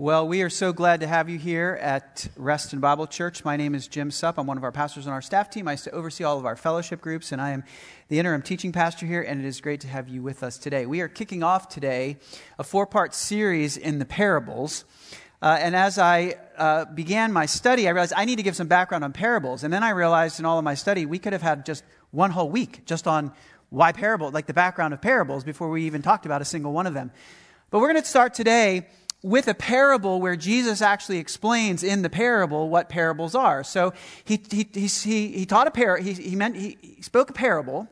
Well, we are so glad to have you here at Reston Bible Church. My name is Jim Supp. I'm one of our pastors on our staff team. I used to oversee all of our fellowship groups, and I am the interim teaching pastor here, and it is great to have you with us today. We are kicking off today a four-part series in the parables, and as I began my study, I realized I need to give some background on parables, and then I realized in all of my study, we could have had just one whole week just on why parables, like the background of parables, before we even talked about a single one of them. But we're going to start today with a parable where Jesus actually explains in the parable what parables are. So he taught a parable. He spoke a parable.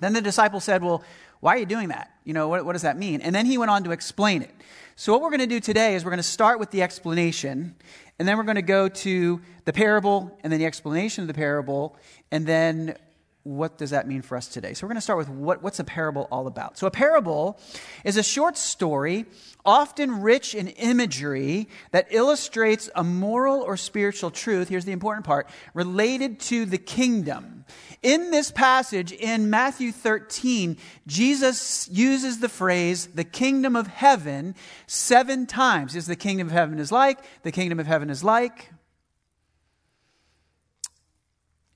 Then the disciples said, "Well, why are you doing that? You know, what does that mean?" And then he went on to explain it. So what we're going to do today is we're going to start with the explanation, and then we're going to go to the parable, and then the explanation of the parable, and then what does that mean for us today? So we're going to start with what's a parable all about. So a parable is a short story, often rich in imagery, that illustrates a moral or spiritual truth, here's the important part, related to the kingdom. In this passage in Matthew 13, Jesus uses the phrase, the kingdom of heaven, 7 times. Is the kingdom of heaven is like, the kingdom of heaven is like.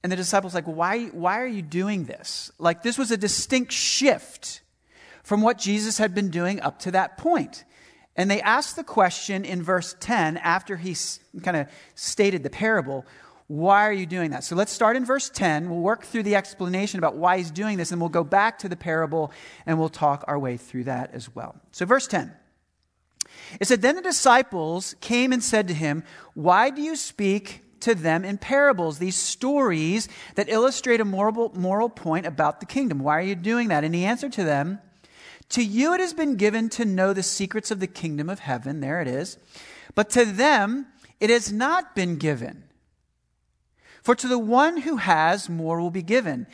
And the disciples are like, why are you doing this? Like, this was a distinct shift from what Jesus had been doing up to that point. And they asked the question in verse 10, after he kind of stated the parable, why are you doing that? So let's start in verse 10. We'll work through the explanation about why he's doing this, and we'll go back to the parable, and we'll talk our way through that as well. So verse 10. It said, "Then the disciples came and said to him, 'Why do you speak to them in parables?'" These stories that illustrate a moral point about the kingdom. Why are you doing that? And he answered to them, "To you it has been given to know the secrets of the kingdom of heaven." There it is. "But to them it has not been given. For to the one who has, more will be given,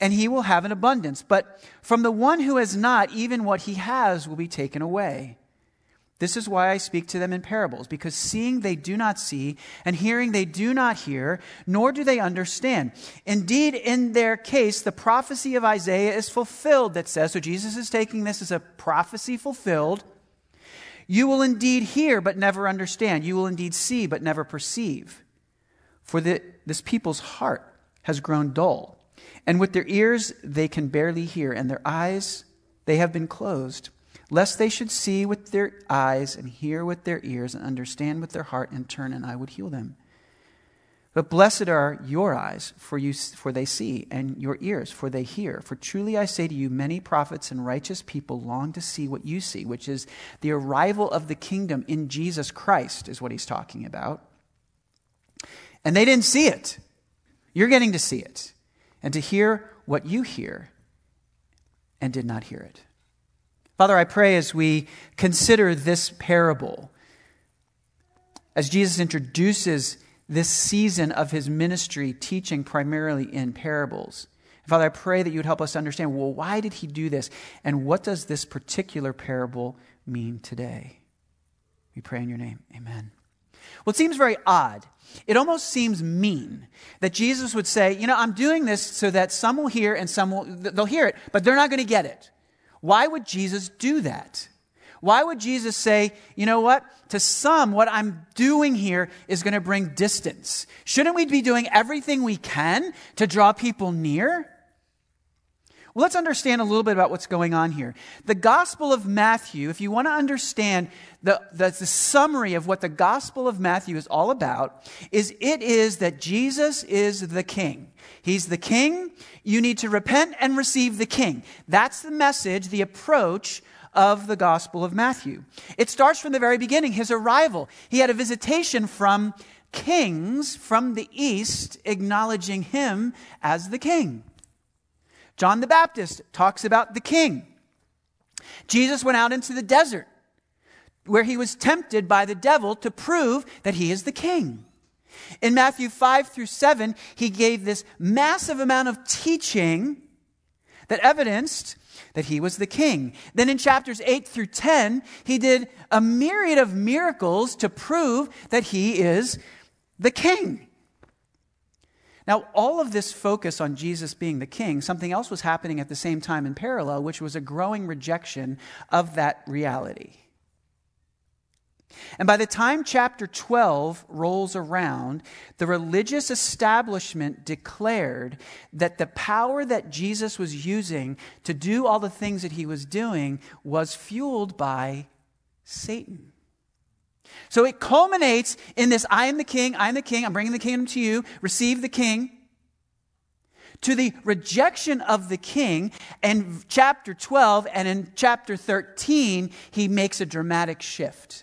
and he will have an abundance. But from the one who has not, even what he has will be taken away. This is why I speak to them in parables, because seeing they do not see, and hearing they do not hear, nor do they understand. Indeed, in their case, the prophecy of Isaiah is fulfilled that says," so Jesus is taking this as a prophecy fulfilled, "'You will indeed hear, but never understand. You will indeed see, but never perceive. For this people's heart has grown dull, and with their ears they can barely hear, and their eyes they have been closed, lest they should see with their eyes and hear with their ears and understand with their heart and turn, and I would heal them. But blessed are your eyes, for they see, and your ears, for they hear. For truly I say to you, many prophets and righteous people long to see what you see," which is the arrival of the kingdom in Jesus Christ is what he's talking about. "And they didn't see it. You're getting to see it, and to hear what you hear, and did not hear it." Father, I pray as we consider this parable, as Jesus introduces this season of his ministry, teaching primarily in parables. Father, I pray that you would help us to understand, well, why did he do this? And what does this particular parable mean today? We pray in your name. Amen. Well, it seems very odd. It almost seems mean that Jesus would say, you know, I'm doing this so that some will hear and some will, they'll hear it, but they're not going to get it. Why would Jesus do that? Why would Jesus say, you know what? To some, what I'm doing here is going to bring distance. Shouldn't we be doing everything we can to draw people near? Well, let's understand a little bit about what's going on here. The Gospel of Matthew, if you want to understand the summary of what the Gospel of Matthew is all about, is that Jesus is the king. He's the king. You need to repent and receive the king. That's the message, the approach of the Gospel of Matthew. It starts from the very beginning, his arrival. He had a visitation from kings from the east acknowledging him as the king. John the Baptist talks about the king. Jesus went out into the desert where he was tempted by the devil to prove that he is the king. In Matthew 5-7, he gave this massive amount of teaching that evidenced that he was the king. Then in chapters 8-10, he did a myriad of miracles to prove that he is the king. Now, all of this focus on Jesus being the king, something else was happening at the same time in parallel, which was a growing rejection of that reality. And by the time chapter 12 rolls around, the religious establishment declared that the power that Jesus was using to do all the things that he was doing was fueled by Satan. So it culminates in this, I am the king, I'm bringing the kingdom to you, receive the king, to the rejection of the king. And chapter 12 and in chapter 13, he makes a dramatic shift.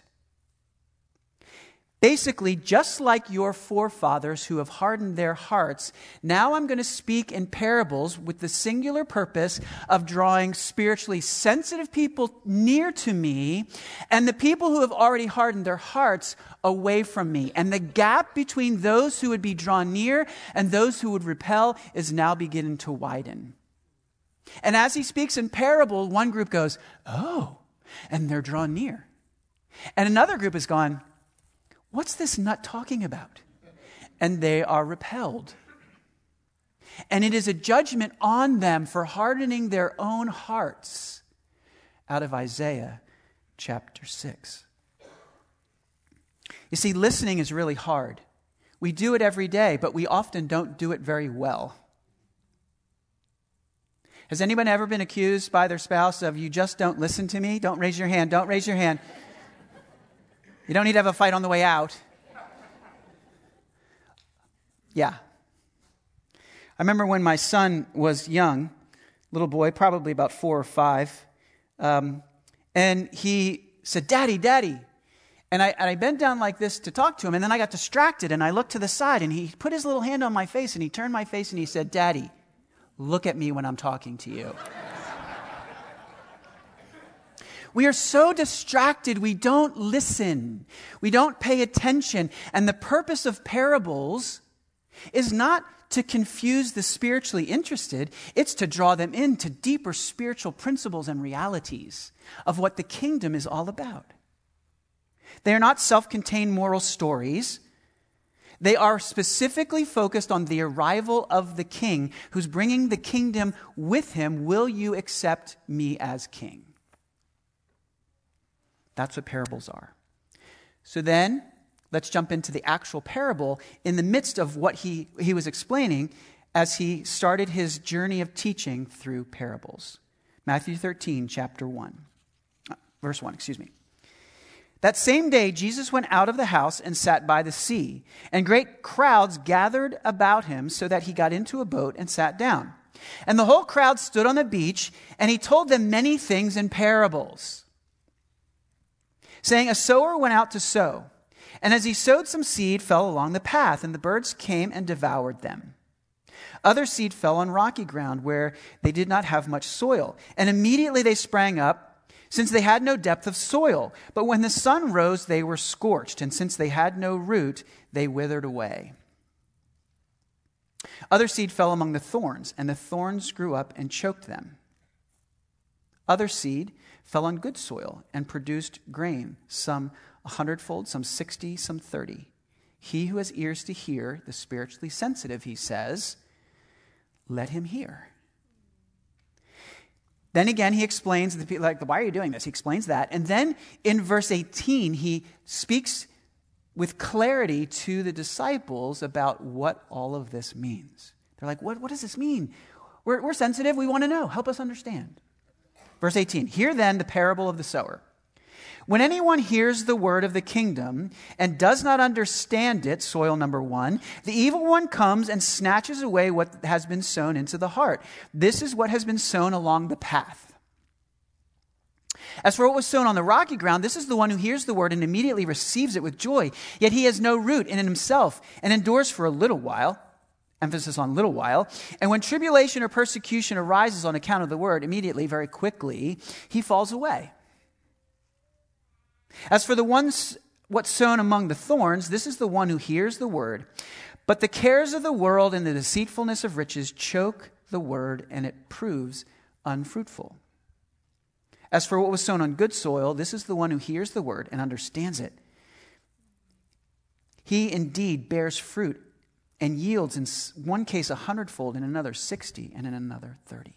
Basically, just like your forefathers who have hardened their hearts, now I'm going to speak in parables with the singular purpose of drawing spiritually sensitive people near to me and the people who have already hardened their hearts away from me. And the gap between those who would be drawn near and those who would repel is now beginning to widen. And as he speaks in parable, one group goes, oh, and they're drawn near. And another group is gone, what's this nut talking about? And they are repelled. And it is a judgment on them for hardening their own hearts out of Isaiah chapter 6. You see, listening is really hard. We do it every day, but we often don't do it very well. Has anyone ever been accused by their spouse of, you just don't listen to me? Don't raise your hand. Don't raise your hand. You don't need to have a fight on the way out. Yeah. I remember when my son was young, little boy, probably about 4 or 5, and he said, Daddy, Daddy. And I bent down like this to talk to him, and then I got distracted, and I looked to the side, and he put his little hand on my face, and he turned my face, and he said, Daddy, look at me when I'm talking to you. We are so distracted, we don't listen. We don't pay attention. And the purpose of parables is not to confuse the spiritually interested. It's to draw them into deeper spiritual principles and realities of what the kingdom is all about. They are not self-contained moral stories. They are specifically focused on the arrival of the king who's bringing the kingdom with him. Will you accept me as king? That's what parables are. So then, let's jump into the actual parable in the midst of what he was explaining as he started his journey of teaching through parables. Matthew 13, verse 1. That same day, Jesus went out of the house and sat by the sea, and great crowds gathered about him so that he got into a boat and sat down. And the whole crowd stood on the beach, and he told them many things in parables, saying, a sower went out to sow, and as he sowed, some seed fell along the path, and the birds came and devoured them. Other seed fell on rocky ground where they did not have much soil, and immediately they sprang up, since they had no depth of soil. But when the sun rose, they were scorched, and since they had no root, they withered away. Other seed fell among the thorns, and the thorns grew up and choked them. Other seed fell on good soil and produced grain, some 100-fold, some 60, some 30. He who has ears to hear, the spiritually sensitive, he says, let him hear. Then again, he explains, why are you doing this? He explains that. And then in verse 18, he speaks with clarity to the disciples about what all of this means. They're like, what does this mean? We're sensitive. We want to know. Help us understand. Verse 18, hear then the parable of the sower. When anyone hears the word of the kingdom and does not understand it, soil number one, the evil one comes and snatches away what has been sown into the heart. This is what has been sown along the path. As for what was sown on the rocky ground, this is the one who hears the word and immediately receives it with joy. Yet he has no root in himself and endures for a little while. Emphasis on little while. And when tribulation or persecution arises on account of the word, immediately, very quickly, he falls away. As for the ones, what's sown among the thorns, this is the one who hears the word. But the cares of the world and the deceitfulness of riches choke the word, and it proves unfruitful. As for what was sown on good soil, this is the one who hears the word and understands it. He indeed bears fruit and yields in one case 100-fold, in another 60, and in another 30.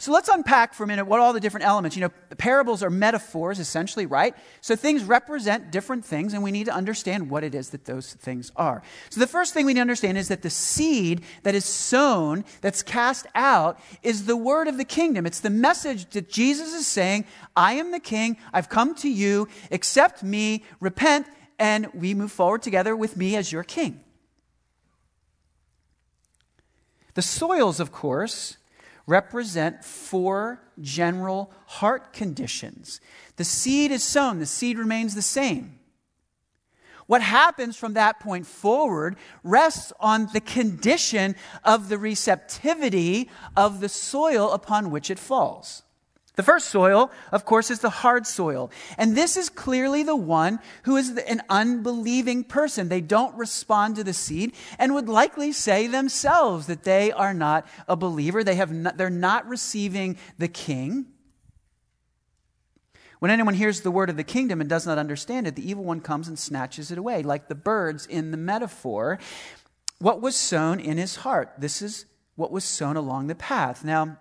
So let's unpack for a minute what all the different elements. You know, parables are metaphors, essentially, right? So things represent different things, and we need to understand what it is that those things are. So the first thing we need to understand is that the seed that is sown, that's cast out, is the word of the kingdom. It's the message that Jesus is saying, I am the king, I've come to you, accept me, repent, and we move forward together with me as your king. The soils, of course, represent four general heart conditions. The seed is sown. The seed remains the same. What happens from that point forward rests on the condition of the receptivity of the soil upon which it falls. The first soil, of course, is the hard soil. And this is clearly the one who is an unbelieving person. They don't respond to the seed and would likely say themselves that they are not a believer. They're not receiving the king. When anyone hears the word of the kingdom and does not understand it, the evil one comes and snatches it away, like the birds in the metaphor. What was sown in his heart? This is what was sown along the path. Now,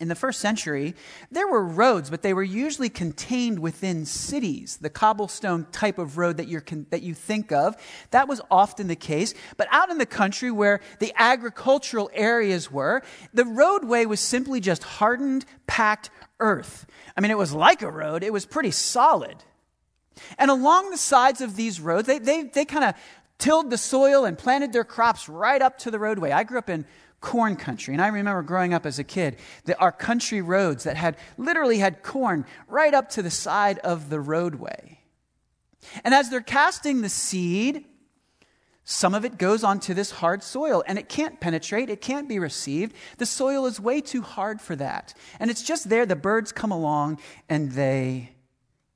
in the first century, there were roads, but they were usually contained within cities. The cobblestone type of road that you think of, that was often the case. But out in the country where the agricultural areas were, the roadway was simply just hardened, packed earth. I mean, it was like a road. It was pretty solid. And along the sides of these roads, they kind of tilled the soil and planted their crops right up to the roadway. I grew up in corn country. And I remember growing up as a kid, our country roads that literally had corn right up to the side of the roadway. And as they're casting the seed, some of it goes onto this hard soil and it can't penetrate. It can't be received. The soil is way too hard for that. And it's just there. The birds come along and they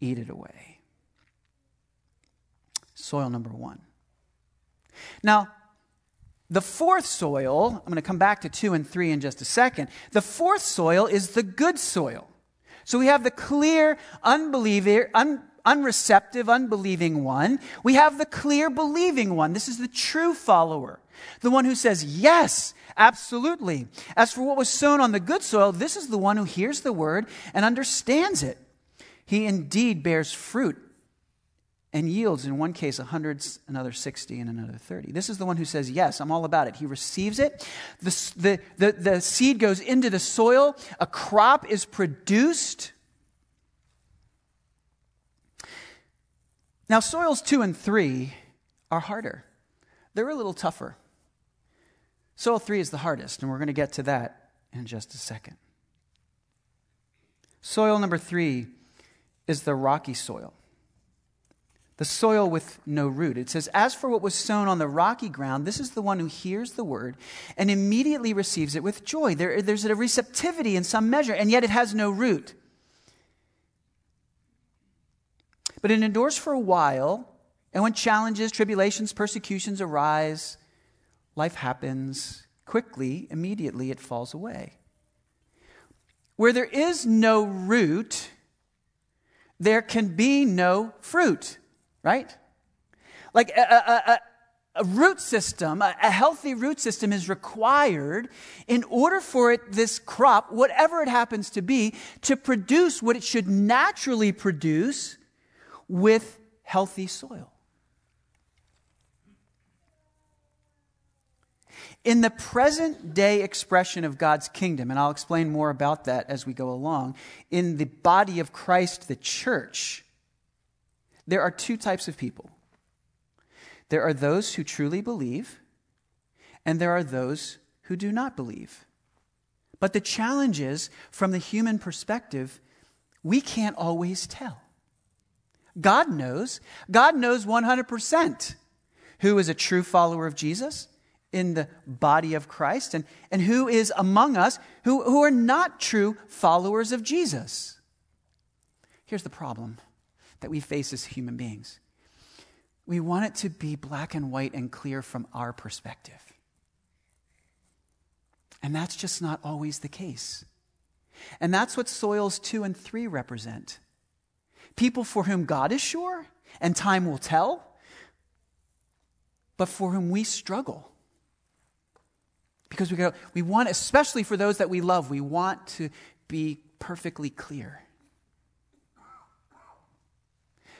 eat it away. Soil number one. Now, the fourth soil, I'm going to come back to 2 and 3 in just a second. The fourth soil is the good soil. So we have the clear, unreceptive, unbelieving one. We have the clear, believing one. This is the true follower, the one who says, yes, absolutely. As for what was sown on the good soil, this is the one who hears the word and understands it. He indeed bears fruit and yields in one case 100, another 60, and another 30. This is the one who says, yes, I'm all about it. He receives it. The seed goes into the soil. A crop is produced. Now, soils 2 and 3 are harder. They're a little tougher. Soil 3 is the hardest, and we're going to get to that in just a second. Soil number 3 is the rocky soil. The soil with no root. It says, as for what was sown on the rocky ground, this is the one who hears the word and immediately receives it with joy. There's a receptivity in some measure, and yet it has no root. But it endures for a while, and when challenges, tribulations, persecutions arise, life happens quickly, immediately it falls away. Where there is no root, there can be no fruit. Right? Like a root system, a healthy root system is required in order for this crop, whatever it happens to be, to produce what it should naturally produce with healthy soil. In the present day expression of God's kingdom, and I'll explain more about that as we go along, in the body of Christ, the church, there are two types of people. There are those who truly believe, and there are those who do not believe. But the challenge is, from the human perspective, we can't always tell. God knows. God knows 100% who is a true follower of Jesus in the body of Christ and who is among us who are not true followers of Jesus. Here's the problem that we face as human beings. We want it to be black and white and clear from our perspective. And that's just not always the case. And that's what soils 2 and 3 represent. People for whom God is sure and time will tell, but for whom we struggle. Because we want, especially for those that we love, we want to be perfectly clear.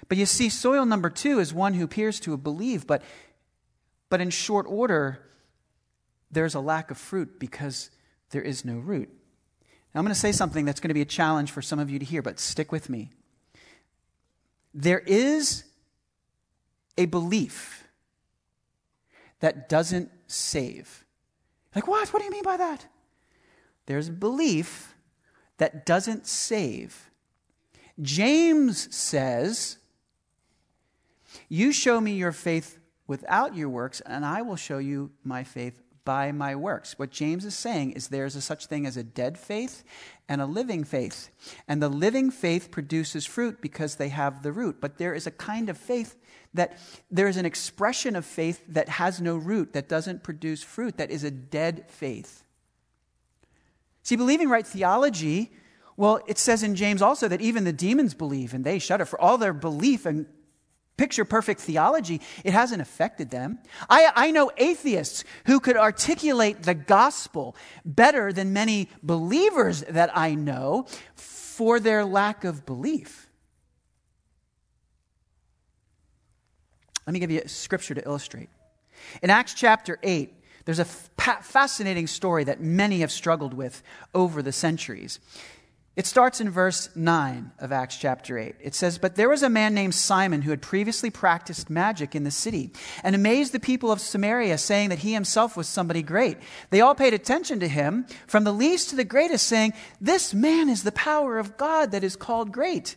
But you see, soil number two is one who appears to believe, but in short order, there's a lack of fruit because there is no root. Now, I'm going to say something that's going to be a challenge for some of you to hear, but stick with me. There is a belief that doesn't save. Like, what? What do you mean by that? There's belief that doesn't save. James says, you show me your faith without your works, and I will show you my faith by my works. What James is saying is there's a such thing as a dead faith and a living faith. And the living faith produces fruit because they have the root. But there is a kind of faith that there is an expression of faith that has no root, that doesn't produce fruit, that is a dead faith. See, believing right theology, well, it says in James also that even the demons believe and they shudder. For all their belief and picture-perfect theology, it hasn't affected them. I know atheists who could articulate the gospel better than many believers that I know for their lack of belief. Let me give you a scripture to illustrate. In Acts chapter 8, there's a fascinating story that many have struggled with over the centuries. It starts in verse 9 of Acts chapter 8. It says, "But there was a man named Simon who had previously practiced magic in the city and amazed the people of Samaria, saying that he himself was somebody great. They all paid attention to him, from the least to the greatest, saying, 'This man is the power of God that is called great.'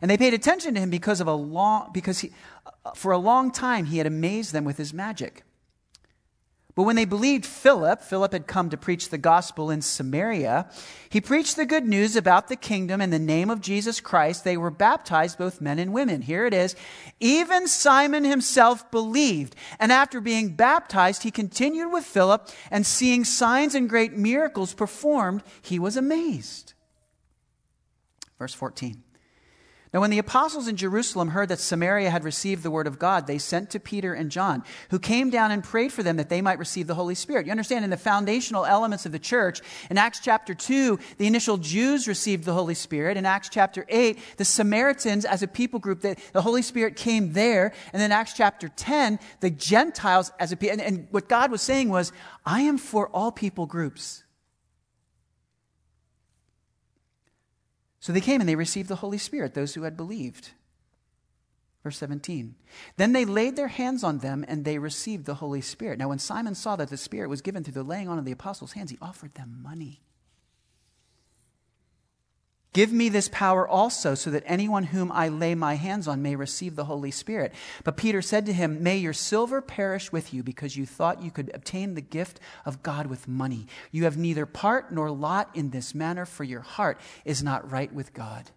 And they paid attention to him because for a long time he had amazed them with his magic. But when they believed Philip had come to preach the gospel in Samaria. He preached the good news about the kingdom in the name of Jesus Christ. They were baptized, both men and women." Here it is. "Even Simon himself believed. And after being baptized, he continued with Philip, and seeing signs and great miracles performed, he was amazed." Verse 14. "Now when the apostles in Jerusalem heard that Samaria had received the word of God, they sent to Peter and John, who came down and prayed for them that they might receive the Holy Spirit." You understand, in the foundational elements of the church, in Acts chapter 2, the initial Jews received the Holy Spirit. In Acts chapter 8, the Samaritans as a people group, the Holy Spirit came there. And then Acts chapter 10, the Gentiles as a people. And what God was saying was, I am for all people groups. So they came and they received the Holy Spirit, those who had believed. Verse 17. "Then they laid their hands on them and they received the Holy Spirit. Now when Simon saw that the Spirit was given through the laying on of the apostles' hands, he offered them money. 'Give me this power also, so that anyone whom I lay my hands on may receive the Holy Spirit.' But Peter said to him, 'May your silver perish with you, because you thought you could obtain the gift of God with money. You have neither part nor lot in this manner, for your heart is not right with God.'"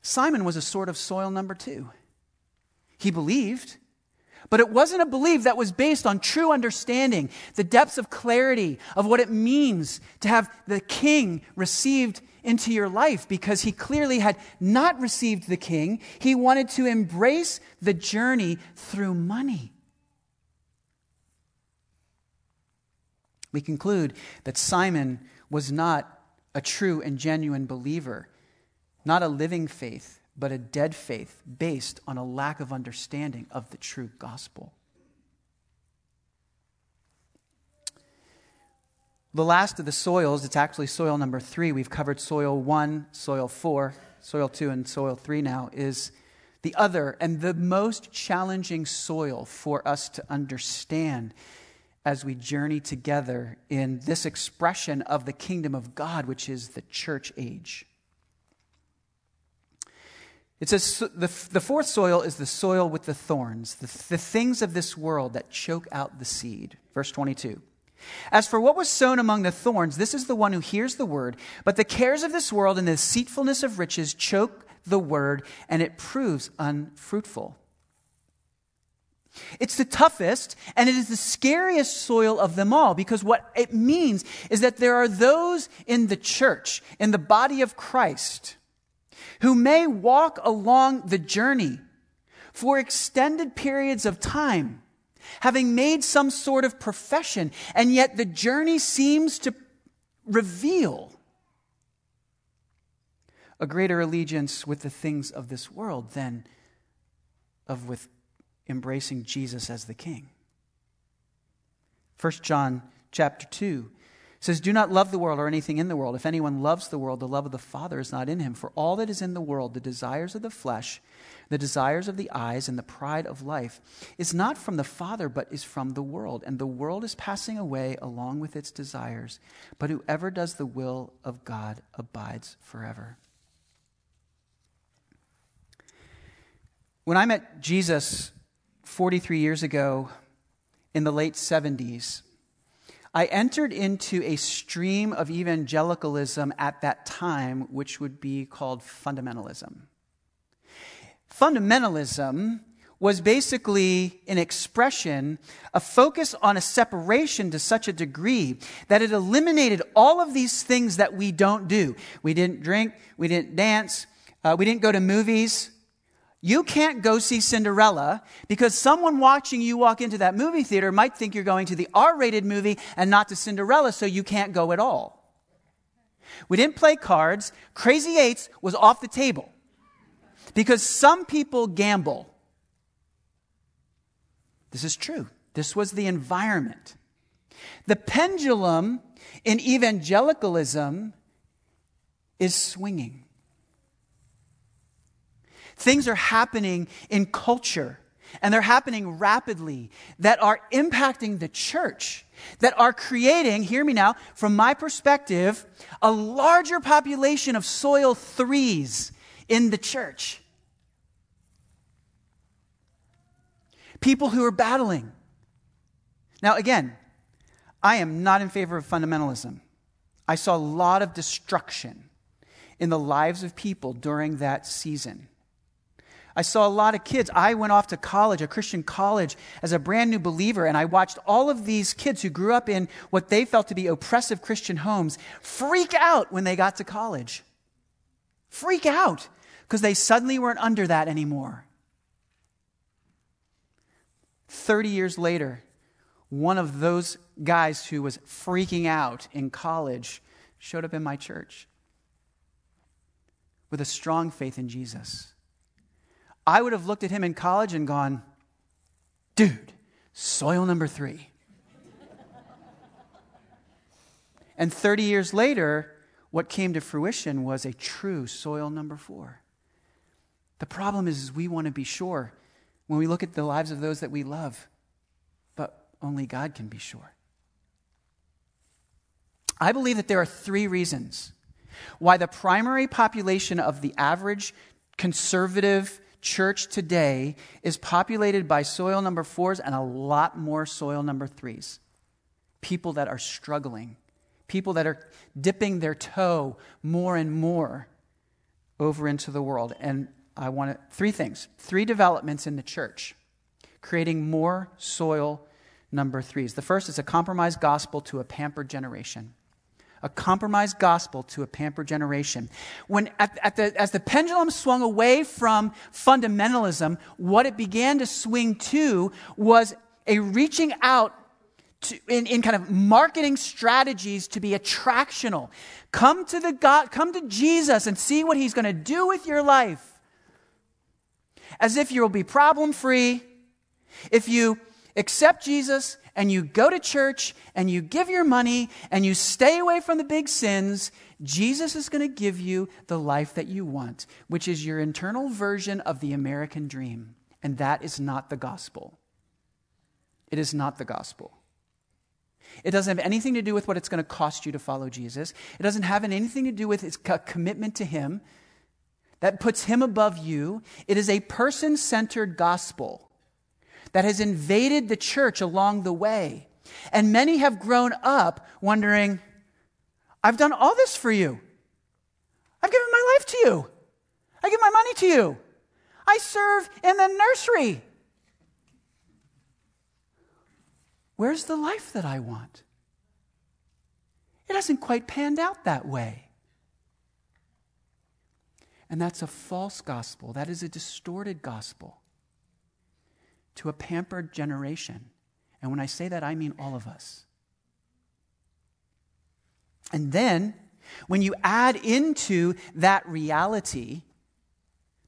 Simon was a sort of soil number two. He believed, but it wasn't a belief that was based on true understanding, the depths of clarity of what it means to have the King received into your life, because he clearly had not received the King. He wanted to embrace the journey through money. We conclude that Simon was not a true and genuine believer, not a living faith, but a dead faith based on a lack of understanding of the true gospel. The last of the soils, it's actually soil number 3. We've covered soil 1, soil 4, soil 2, and soil 3 now, is the other and the most challenging soil for us to understand as we journey together in this expression of the kingdom of God, which is the church age. It says the fourth soil is the soil with the thorns, the things of this world that choke out the seed. Verse 22. "As for what was sown among the thorns, this is the one who hears the word, but the cares of this world and the deceitfulness of riches choke the word, and it proves unfruitful." It's the toughest and it is the scariest soil of them all, because what it means is that there are those in the church, in the body of Christ, who may walk along the journey for extended periods of time having made some sort of profession, and yet the journey seems to reveal a greater allegiance with the things of this world than of with embracing Jesus as the King. First John chapter 2 says, "Do not love the world or anything in the world. If anyone loves the world, the love of the Father is not in him. For all that is in the world, the desires of the flesh, the desires of the eyes, and the pride of life, is not from the Father, but is from the world. And the world is passing away along with its desires. But whoever does the will of God abides forever." When I met Jesus 43 years ago in the late 70s, I entered into a stream of evangelicalism at that time, which would be called fundamentalism. Fundamentalism was basically an expression, a focus on a separation to such a degree that it eliminated all of these things that we don't do. We didn't drink, we didn't dance, we didn't go to movies. You can't go see Cinderella because someone watching you walk into that movie theater might think you're going to the R-rated movie and not to Cinderella, so you can't go at all. We didn't play cards. Crazy Eights was off the table because some people gamble. This is true. This was the environment. The pendulum in evangelicalism is swinging. Things are happening in culture, and they're happening rapidly, that are impacting the church, that are creating, hear me now, from my perspective, a larger population of soil threes in the church. People who are battling. Now, again, I am not in favor of fundamentalism. I saw a lot of destruction in the lives of people during that season. I saw a lot of kids. I went off to college, a Christian college, as a brand new believer, and I watched all of these kids who grew up in what they felt to be oppressive Christian homes freak out when they got to college. Freak out because they suddenly weren't under that anymore. 30 years later, one of those guys who was freaking out in college showed up in my church with a strong faith in Jesus. I would have looked at him in college and gone, "Dude, soil number 3." And 30 years later, what came to fruition was a true soil number 4. The problem is we want to be sure when we look at the lives of those that we love, but only God can be sure. I believe that there are 3 reasons why the primary population of the average conservative church today is populated by soil number 4s and a lot more soil number 3s. People that are struggling, people that are dipping their toe more and more over into the world. And I want to, 3 developments in the church, creating more soil number 3s. The first is a compromised gospel to a pampered generation. A compromised gospel to a pampered generation. When as the pendulum swung away from fundamentalism, what it began to swing to was a reaching out to, in kind of marketing strategies to be attractional. Come to Jesus and see what He's going to do with your life. As if you'll be problem free, if you accept Jesus, and you go to church, and you give your money, and you stay away from the big sins, Jesus is going to give you the life that you want, which is your internal version of the American dream. And that is not the gospel. It is not the gospel. It doesn't have anything to do with what it's going to cost you to follow Jesus. It doesn't have anything to do with his commitment to Him. That puts Him above you. It is a person-centered gospel that has invaded the church along the way. And many have grown up wondering, "I've done all this for you. I've given my life to you. I give my money to you. I serve in the nursery. Where's the life that I want?" It hasn't quite panned out that way. And that's a false gospel. That is a distorted gospel to a pampered generation. And when I say that, I mean all of us. And then, when you add into that reality,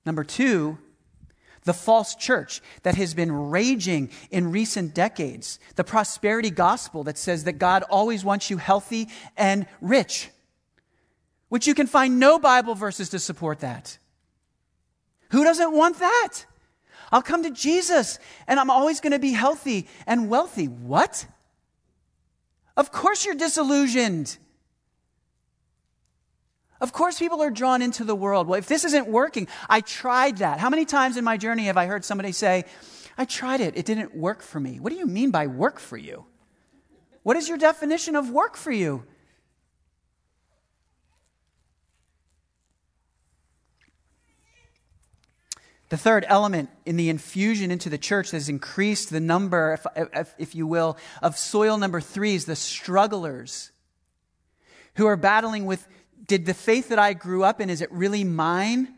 number two, the false church that has been raging in recent decades, the prosperity gospel that says that God always wants you healthy and rich, which you can find no Bible verses to support that. Who doesn't want that? I'll come to Jesus and I'm always going to be healthy and wealthy. What? Of course you're disillusioned. Of course people are drawn into the world. Well, if this isn't working, I tried that. How many times in my journey have I heard somebody say, I tried it, it didn't work for me. What do you mean by work for you? What is your definition of work for you? The third element in the infusion into the church that has increased the number, if you will, of soil number three is the strugglers who are battling with, did the faith that I grew up in, is it really mine?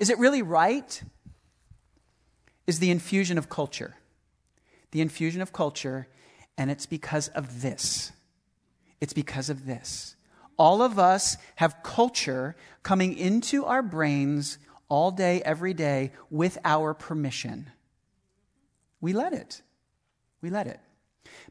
Is it really right? Is the infusion of culture. The infusion of culture, and it's because of this. It's because of this. All of us have culture coming into our brains all day, every day, with our permission. We let it. We let it.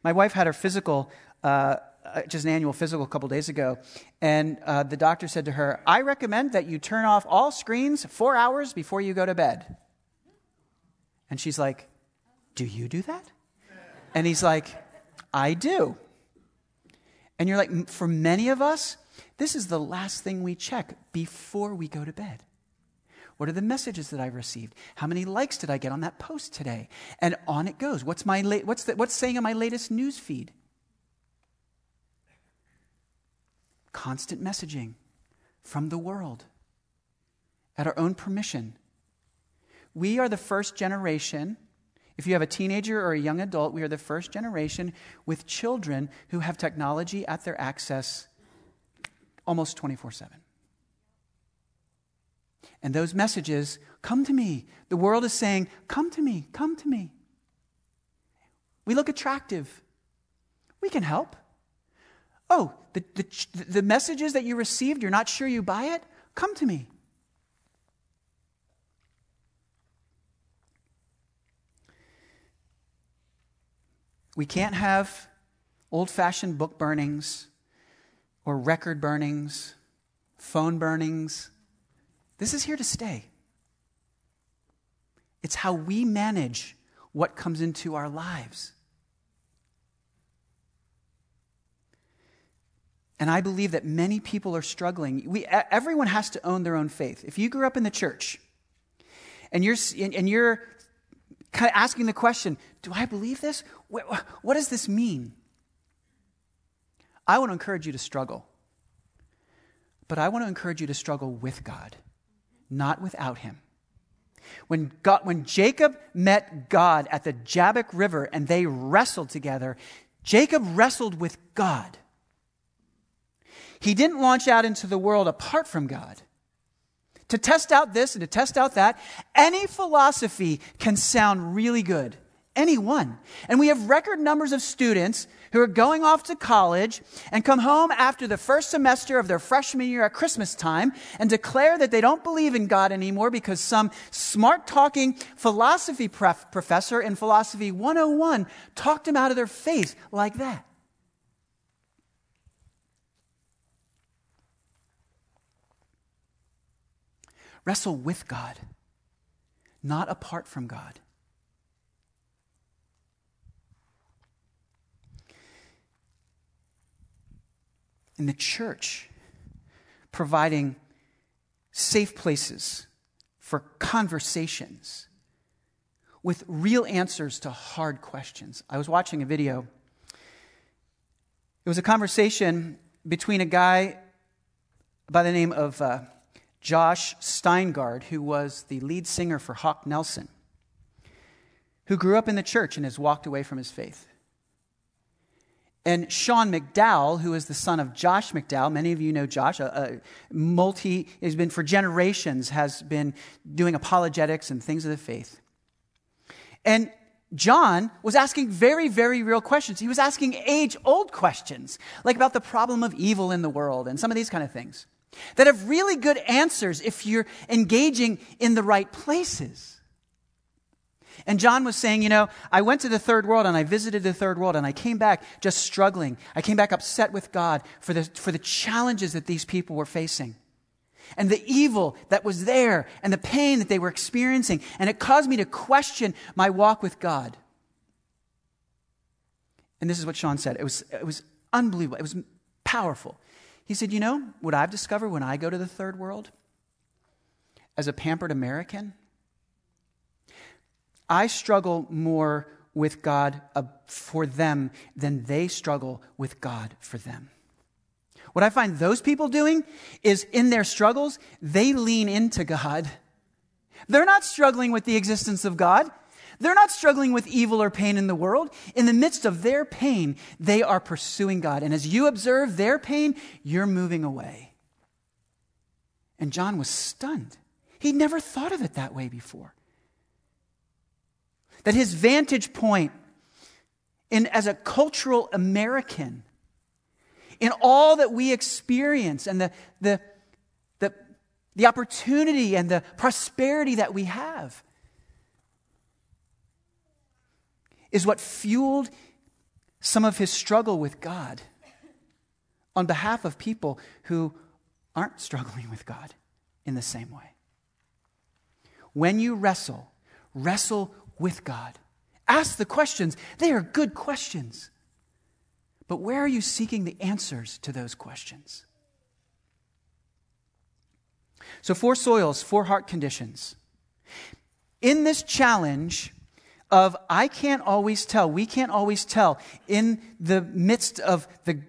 My wife had her physical, just an annual physical a couple days ago, and the doctor said to her, I recommend that you turn off all screens 4 hours before you go to bed. And she's like, do you do that? And he's like, I do. And you're like, for many of us, this is the last thing we check before we go to bed. What are the messages that I received? How many likes did I get on that post today? And on it goes. What's saying on my latest news feed? Constant messaging from the world at our own permission. We are the first generation, if you have a teenager or a young adult, we are the first generation with children who have technology at their access almost 24/7. And those messages, come to me. The world is saying, come to me, come to me. We look attractive. We can help. Oh, the messages that you received, you're not sure you buy it? Come to me. We can't have old-fashioned book burnings or record burnings, phone burnings. This is here to stay. It's how we manage what comes into our lives. And I believe that many people are struggling. Everyone has to own their own faith. If you grew up in the church and you're kind of asking the question, do I believe this? What does this mean? I want to encourage you to struggle. But I want to encourage you to struggle with God, not without him. When Jacob met God at the Jabbok River and they wrestled together, Jacob wrestled with God. He didn't launch out into the world apart from God. To test out this and to test out that, any philosophy can sound really good. Any one. And we have record numbers of students who are going off to college and come home after the first semester of their freshman year at Christmas time and declare that they don't believe in God anymore because some smart-talking philosophy professor in Philosophy 101 talked them out of their faith like that. Wrestle with God, not apart from God. In the church, providing safe places for conversations with real answers to hard questions. I was watching a video. It was a conversation between a guy by the name of Josh Steingard, who was the lead singer for Hawk Nelson, who grew up in the church and has walked away from his faith. And Sean McDowell, who is the son of Josh McDowell, many of you know Josh, has been for generations, has been doing apologetics and things of the faith. And John was asking very, very real questions. He was asking age-old questions, like about the problem of evil in the world and some of these kind of things that have really good answers if you're engaging in the right places. And John was saying, you know, I went to the third world and I visited the third world and I came back just struggling. I came back upset with God for the challenges that these people were facing and the evil that was there and the pain that they were experiencing. And it caused me to question my walk with God. And this is what Sean said. It was unbelievable. It was powerful. He said, you know what I've discovered when I go to the third world? As a pampered American, I struggle more with God for them than they struggle with God for them. What I find those people doing is in their struggles, they lean into God. They're not struggling with the existence of God. They're not struggling with evil or pain in the world. In the midst of their pain, they are pursuing God. And as you observe their pain, you're moving away. And John was stunned. He'd never thought of it that way before. That his vantage point as a cultural American, in all that we experience and the opportunity and the prosperity that we have, is what fueled some of his struggle with God on behalf of people who aren't struggling with God in the same way. When you wrestle with God. Ask the questions. They are good questions. But where are you seeking the answers to those questions? So 4 soils, 4 heart conditions. In this challenge of we can't always tell, in the midst of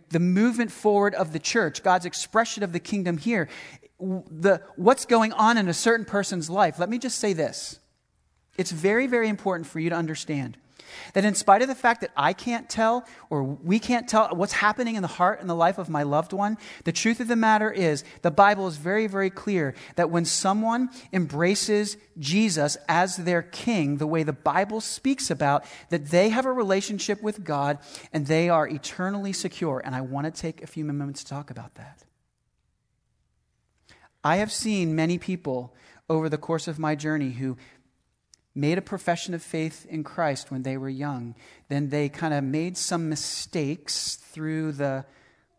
the movement forward of the church, God's expression of the kingdom here, what's going on in a certain person's life. Let me just say this. It's very, very important for you to understand that in spite of the fact that I can't tell or we can't tell what's happening in the heart and the life of my loved one, the truth of the matter is the Bible is very, very clear that when someone embraces Jesus as their king, the way the Bible speaks about, that they have a relationship with God and they are eternally secure. And I want to take a few moments to talk about that. I have seen many people over the course of my journey who made a profession of faith in Christ when they were young. Then they kind of made some mistakes through the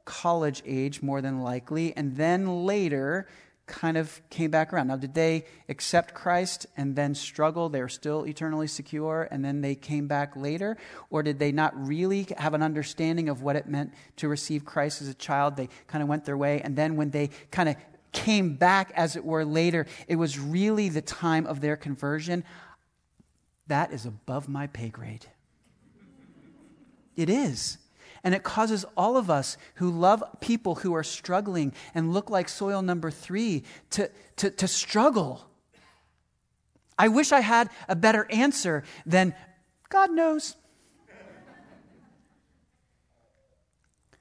college age, more than likely, and then later kind of came back around. Now, did they accept Christ and then struggle? They're still eternally secure, and then they came back later? Or did they not really have an understanding of what it meant to receive Christ as a child? They kind of went their way, and then when they kind of came back, as it were, later, it was really the time of their conversion. That is above my pay grade. It is. And it causes all of us who love people who are struggling and look like soil number 3 to struggle. I wish I had a better answer than God knows.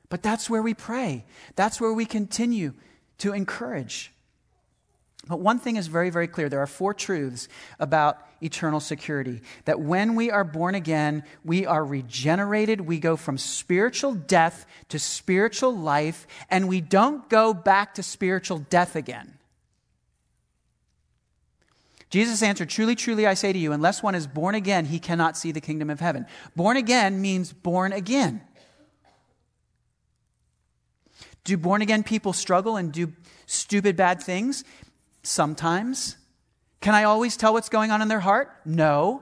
But that's where we pray. That's where we continue to encourage. But one thing is very, very clear. There are 4 truths about eternal security. That when we are born again, we are regenerated. We go from spiritual death to spiritual life, and we don't go back to spiritual death again. Jesus answered, "Truly, truly, I say to you, unless one is born again, he cannot see the kingdom of heaven." Born again means born again. Do born again people struggle and do stupid bad things? Sometimes. Can I always tell what's going on in their heart? No.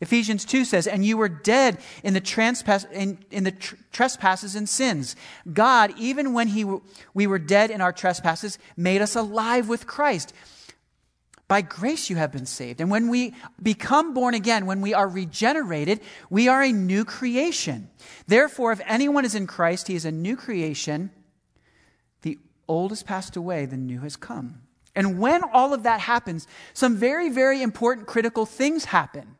Ephesians 2 says, "And you were dead in the trespasses and sins. God, even when we were dead in our trespasses, made us alive with Christ. By grace you have been saved." And when we become born again, when we are regenerated, we are a new creation. Therefore, if anyone is in Christ, he is a new creation. Old has passed away, the new has come. And when all of that happens, some very, very important critical things happen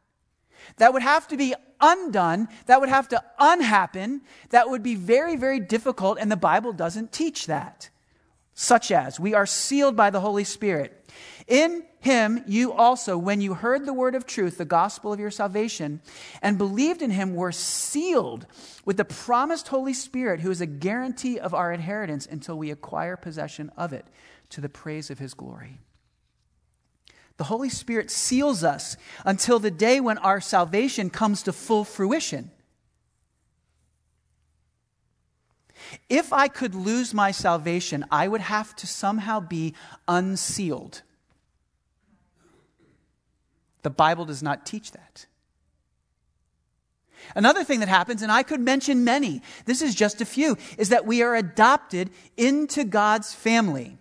that would have to be undone, that would have to unhappen, that would be very, very difficult, and the Bible doesn't teach that. Such as, we are sealed by the Holy Spirit. In him you also, when you heard the word of truth, the gospel of your salvation, and believed in him, were sealed with the promised Holy Spirit, who is a guarantee of our inheritance until we acquire possession of it, to the praise of his glory. The Holy Spirit seals us until the day when our salvation comes to full fruition. If I could lose my salvation, I would have to somehow be unsealed. The Bible does not teach that. Another thing that happens, and I could mention many, this is just a few, is that we are adopted into God's family.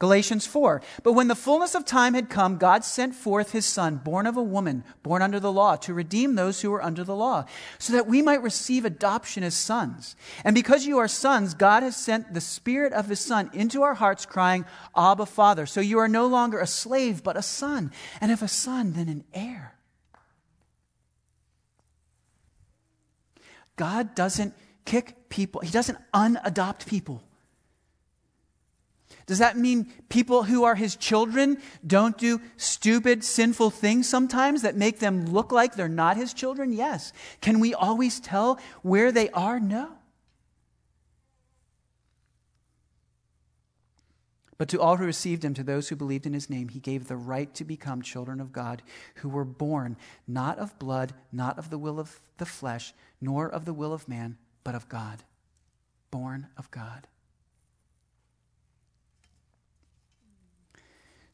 Galatians 4, but when the fullness of time had come, God sent forth his son, born of a woman, born under the law, to redeem those who were under the law, so that we might receive adoption as sons. And because you are sons, God has sent the Spirit of his Son into our hearts, crying, Abba, Father. So you are no longer a slave, but a son. And if a son, then an heir. God doesn't kick people. He doesn't unadopt people. Does that mean people who are his children don't do stupid, sinful things sometimes that make them look like they're not his children? Yes. Can we always tell where they are? No. But to all who received him, to those who believed in his name, he gave the right to become children of God, who were born not of blood, not of the will of the flesh, nor of the will of man, but of God. Born of God.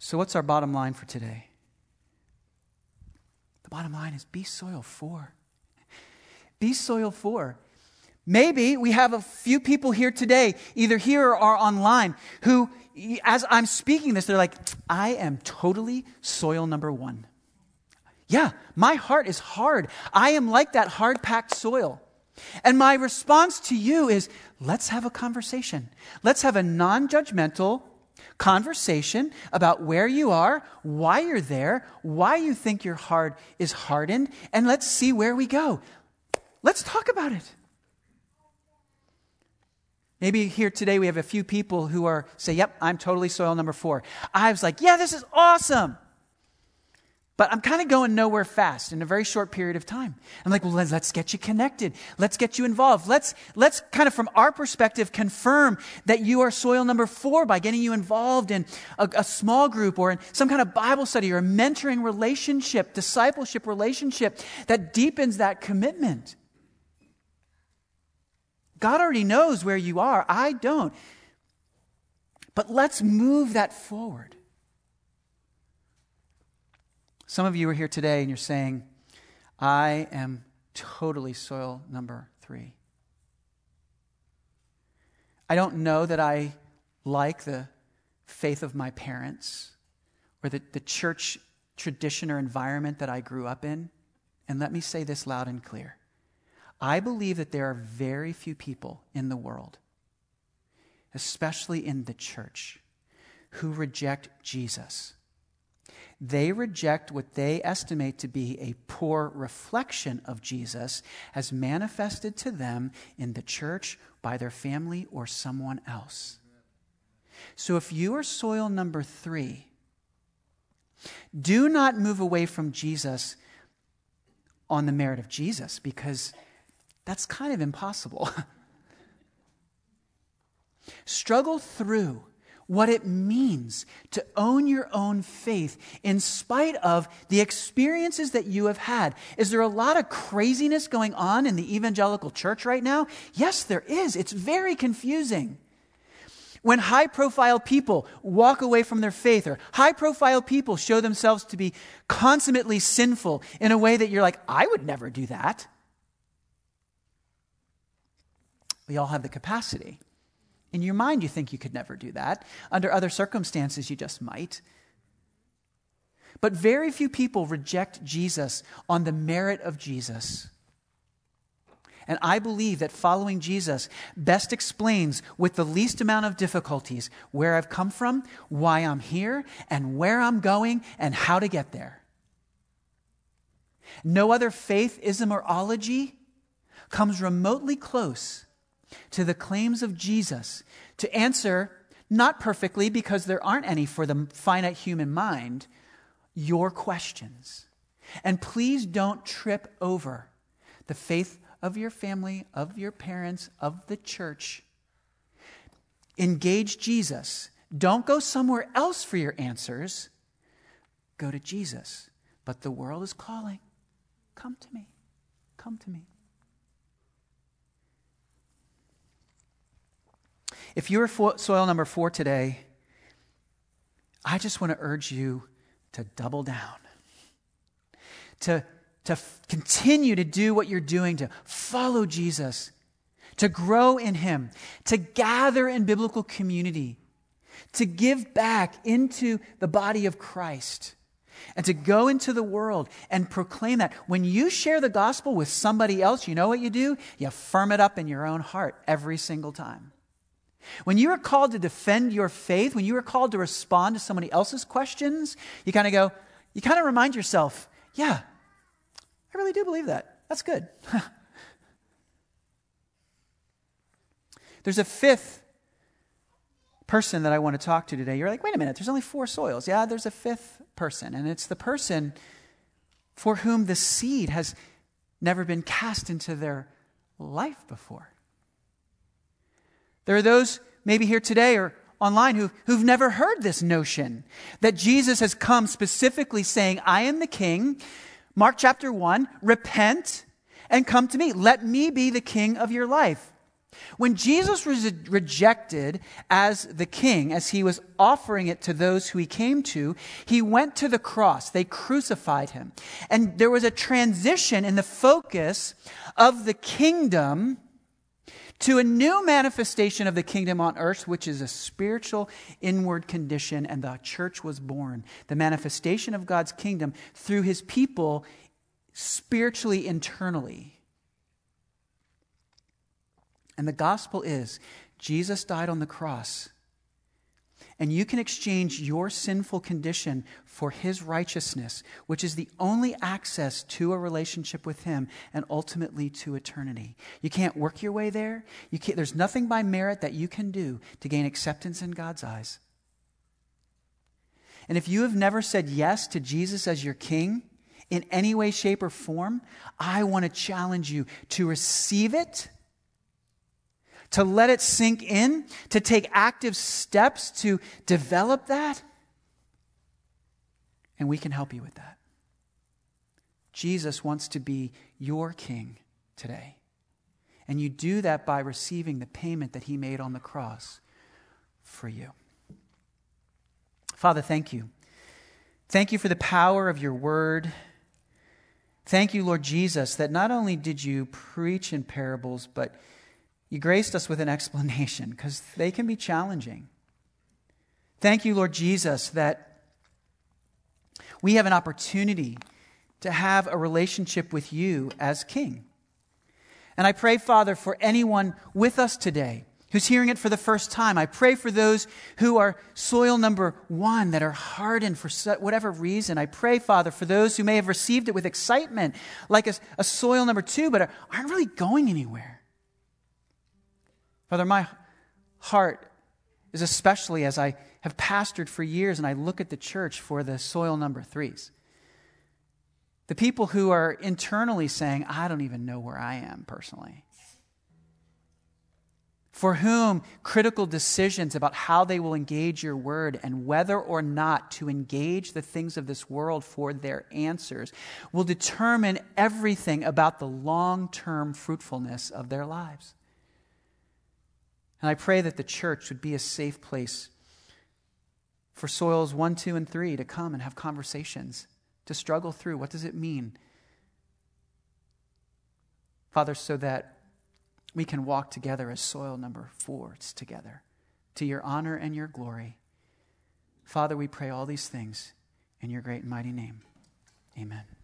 So what's our bottom line for today? The bottom line is be soil for. Be soil for. Maybe we have a few people here today, either here or online, who, as I'm speaking this, they're like, I am totally soil number one. Yeah, my heart is hard. I am like that hard-packed soil. And my response to you is, let's have a conversation. Let's have a non-judgmental conversation about where you are, why you're there, why you think your heart is hardened, and let's see where we go. Let's talk about it. Maybe here today we have a few people who are say, yep, I'm totally soil number four. I was like, yeah, this is awesome. But I'm kind of going nowhere fast in a very short period of time. I'm like, well, let's get you connected. Let's get you involved. Let's kind of, from our perspective, confirm that you are soil number four by getting you involved in a small group or in some kind of Bible study or a mentoring relationship, discipleship relationship that deepens that commitment. God already knows where you are. I don't. But let's move that forward. Some of you are here today and you're saying, I am totally soil number three. I don't know that I like the faith of my parents or the church tradition or environment that I grew up in. And let me say this loud and clear. I believe that there are very few people in the world, especially in the church, who reject Jesus. They reject what they estimate to be a poor reflection of Jesus as manifested to them in the church, by their family, or someone else. So if you are soil number three, do not move away from Jesus on the merit of Jesus, because that's kind of impossible. Struggle through what it means to own your own faith in spite of the experiences that you have had. Is there a lot of craziness going on in the evangelical church right now? Yes, there is. It's very confusing. When high-profile people walk away from their faith, or high-profile people show themselves to be consummately sinful in a way that you're like, I would never do that. We all have the capacity. In your mind, you think you could never do that. Under other circumstances, you just might. But very few people reject Jesus on the merit of Jesus. And I believe that following Jesus best explains, with the least amount of difficulties, where I've come from, why I'm here, and where I'm going, and how to get there. No other faith, ism, or ology comes remotely close to the claims of Jesus to answer not perfectly, because there aren't any for the finite human mind, your questions. And please don't trip over the faith of your family, of your parents, of the church. Engage Jesus. Don't go somewhere else for your answers. Go to Jesus. But the world is calling. Come to me. Come to me. If you're soil number 4 today, I just want to urge you to double down, to continue to do what you're doing, to follow Jesus, to grow in him, to gather in biblical community, to give back into the body of Christ, and to go into the world and proclaim that. When you share the gospel with somebody else, you know what you do? You firm it up in your own heart every single time. When you are called to defend your faith, when you are called to respond to somebody else's questions, you kind of remind yourself, yeah, I really do believe that. That's good. There's a fifth person that I want to talk to today. You're like, wait a minute, there's only 4 soils. Yeah, there's a fifth person, and it's the person for whom the seed has never been cast into their life before. There are those maybe here today or online who've never heard this notion that Jesus has come specifically saying, I am the king. Mark chapter 1, repent and come to me. Let me be the king of your life. When Jesus was rejected as the king, as he was offering it to those who he came to, he went to the cross. They crucified him. And there was a transition in the focus of the kingdom to a new manifestation of the kingdom on earth, which is a spiritual inward condition, and the church was born. The manifestation of God's kingdom through his people spiritually, internally. And the gospel is Jesus died on the cross, and you can exchange your sinful condition for his righteousness, which is the only access to a relationship with him and ultimately to eternity. You can't work your way there. There's nothing by merit that you can do to gain acceptance in God's eyes. And if you have never said yes to Jesus as your king in any way, shape, or form, I want to challenge you to receive it, to let it sink in, to take active steps to develop that. And we can help you with that. Jesus wants to be your king today. And you do that by receiving the payment that he made on the cross for you. Father, thank you. Thank you for the power of your word. Thank you, Lord Jesus, that not only did you preach in parables, but you graced us with an explanation, because they can be challenging. Thank you, Lord Jesus, that we have an opportunity to have a relationship with you as King. And I pray, Father, for anyone with us today who's hearing it for the first time. I pray for those who are soil number 1, that are hardened for whatever reason. I pray, Father, for those who may have received it with excitement, like a soil number 2, but aren't really going anywhere. Father, my heart is especially, as I have pastored for years and I look at the church, for the soil number 3s. The people who are internally saying, I don't even know where I am personally. For whom critical decisions about how they will engage your word and whether or not to engage the things of this world for their answers will determine everything about the long-term fruitfulness of their lives. And I pray that the church would be a safe place for soils 1, 2, and 3 to come and have conversations, to struggle through. What does it mean? Father, so that we can walk together as soil number 4s together, to your honor and your glory. Father, we pray all these things in your great and mighty name. Amen.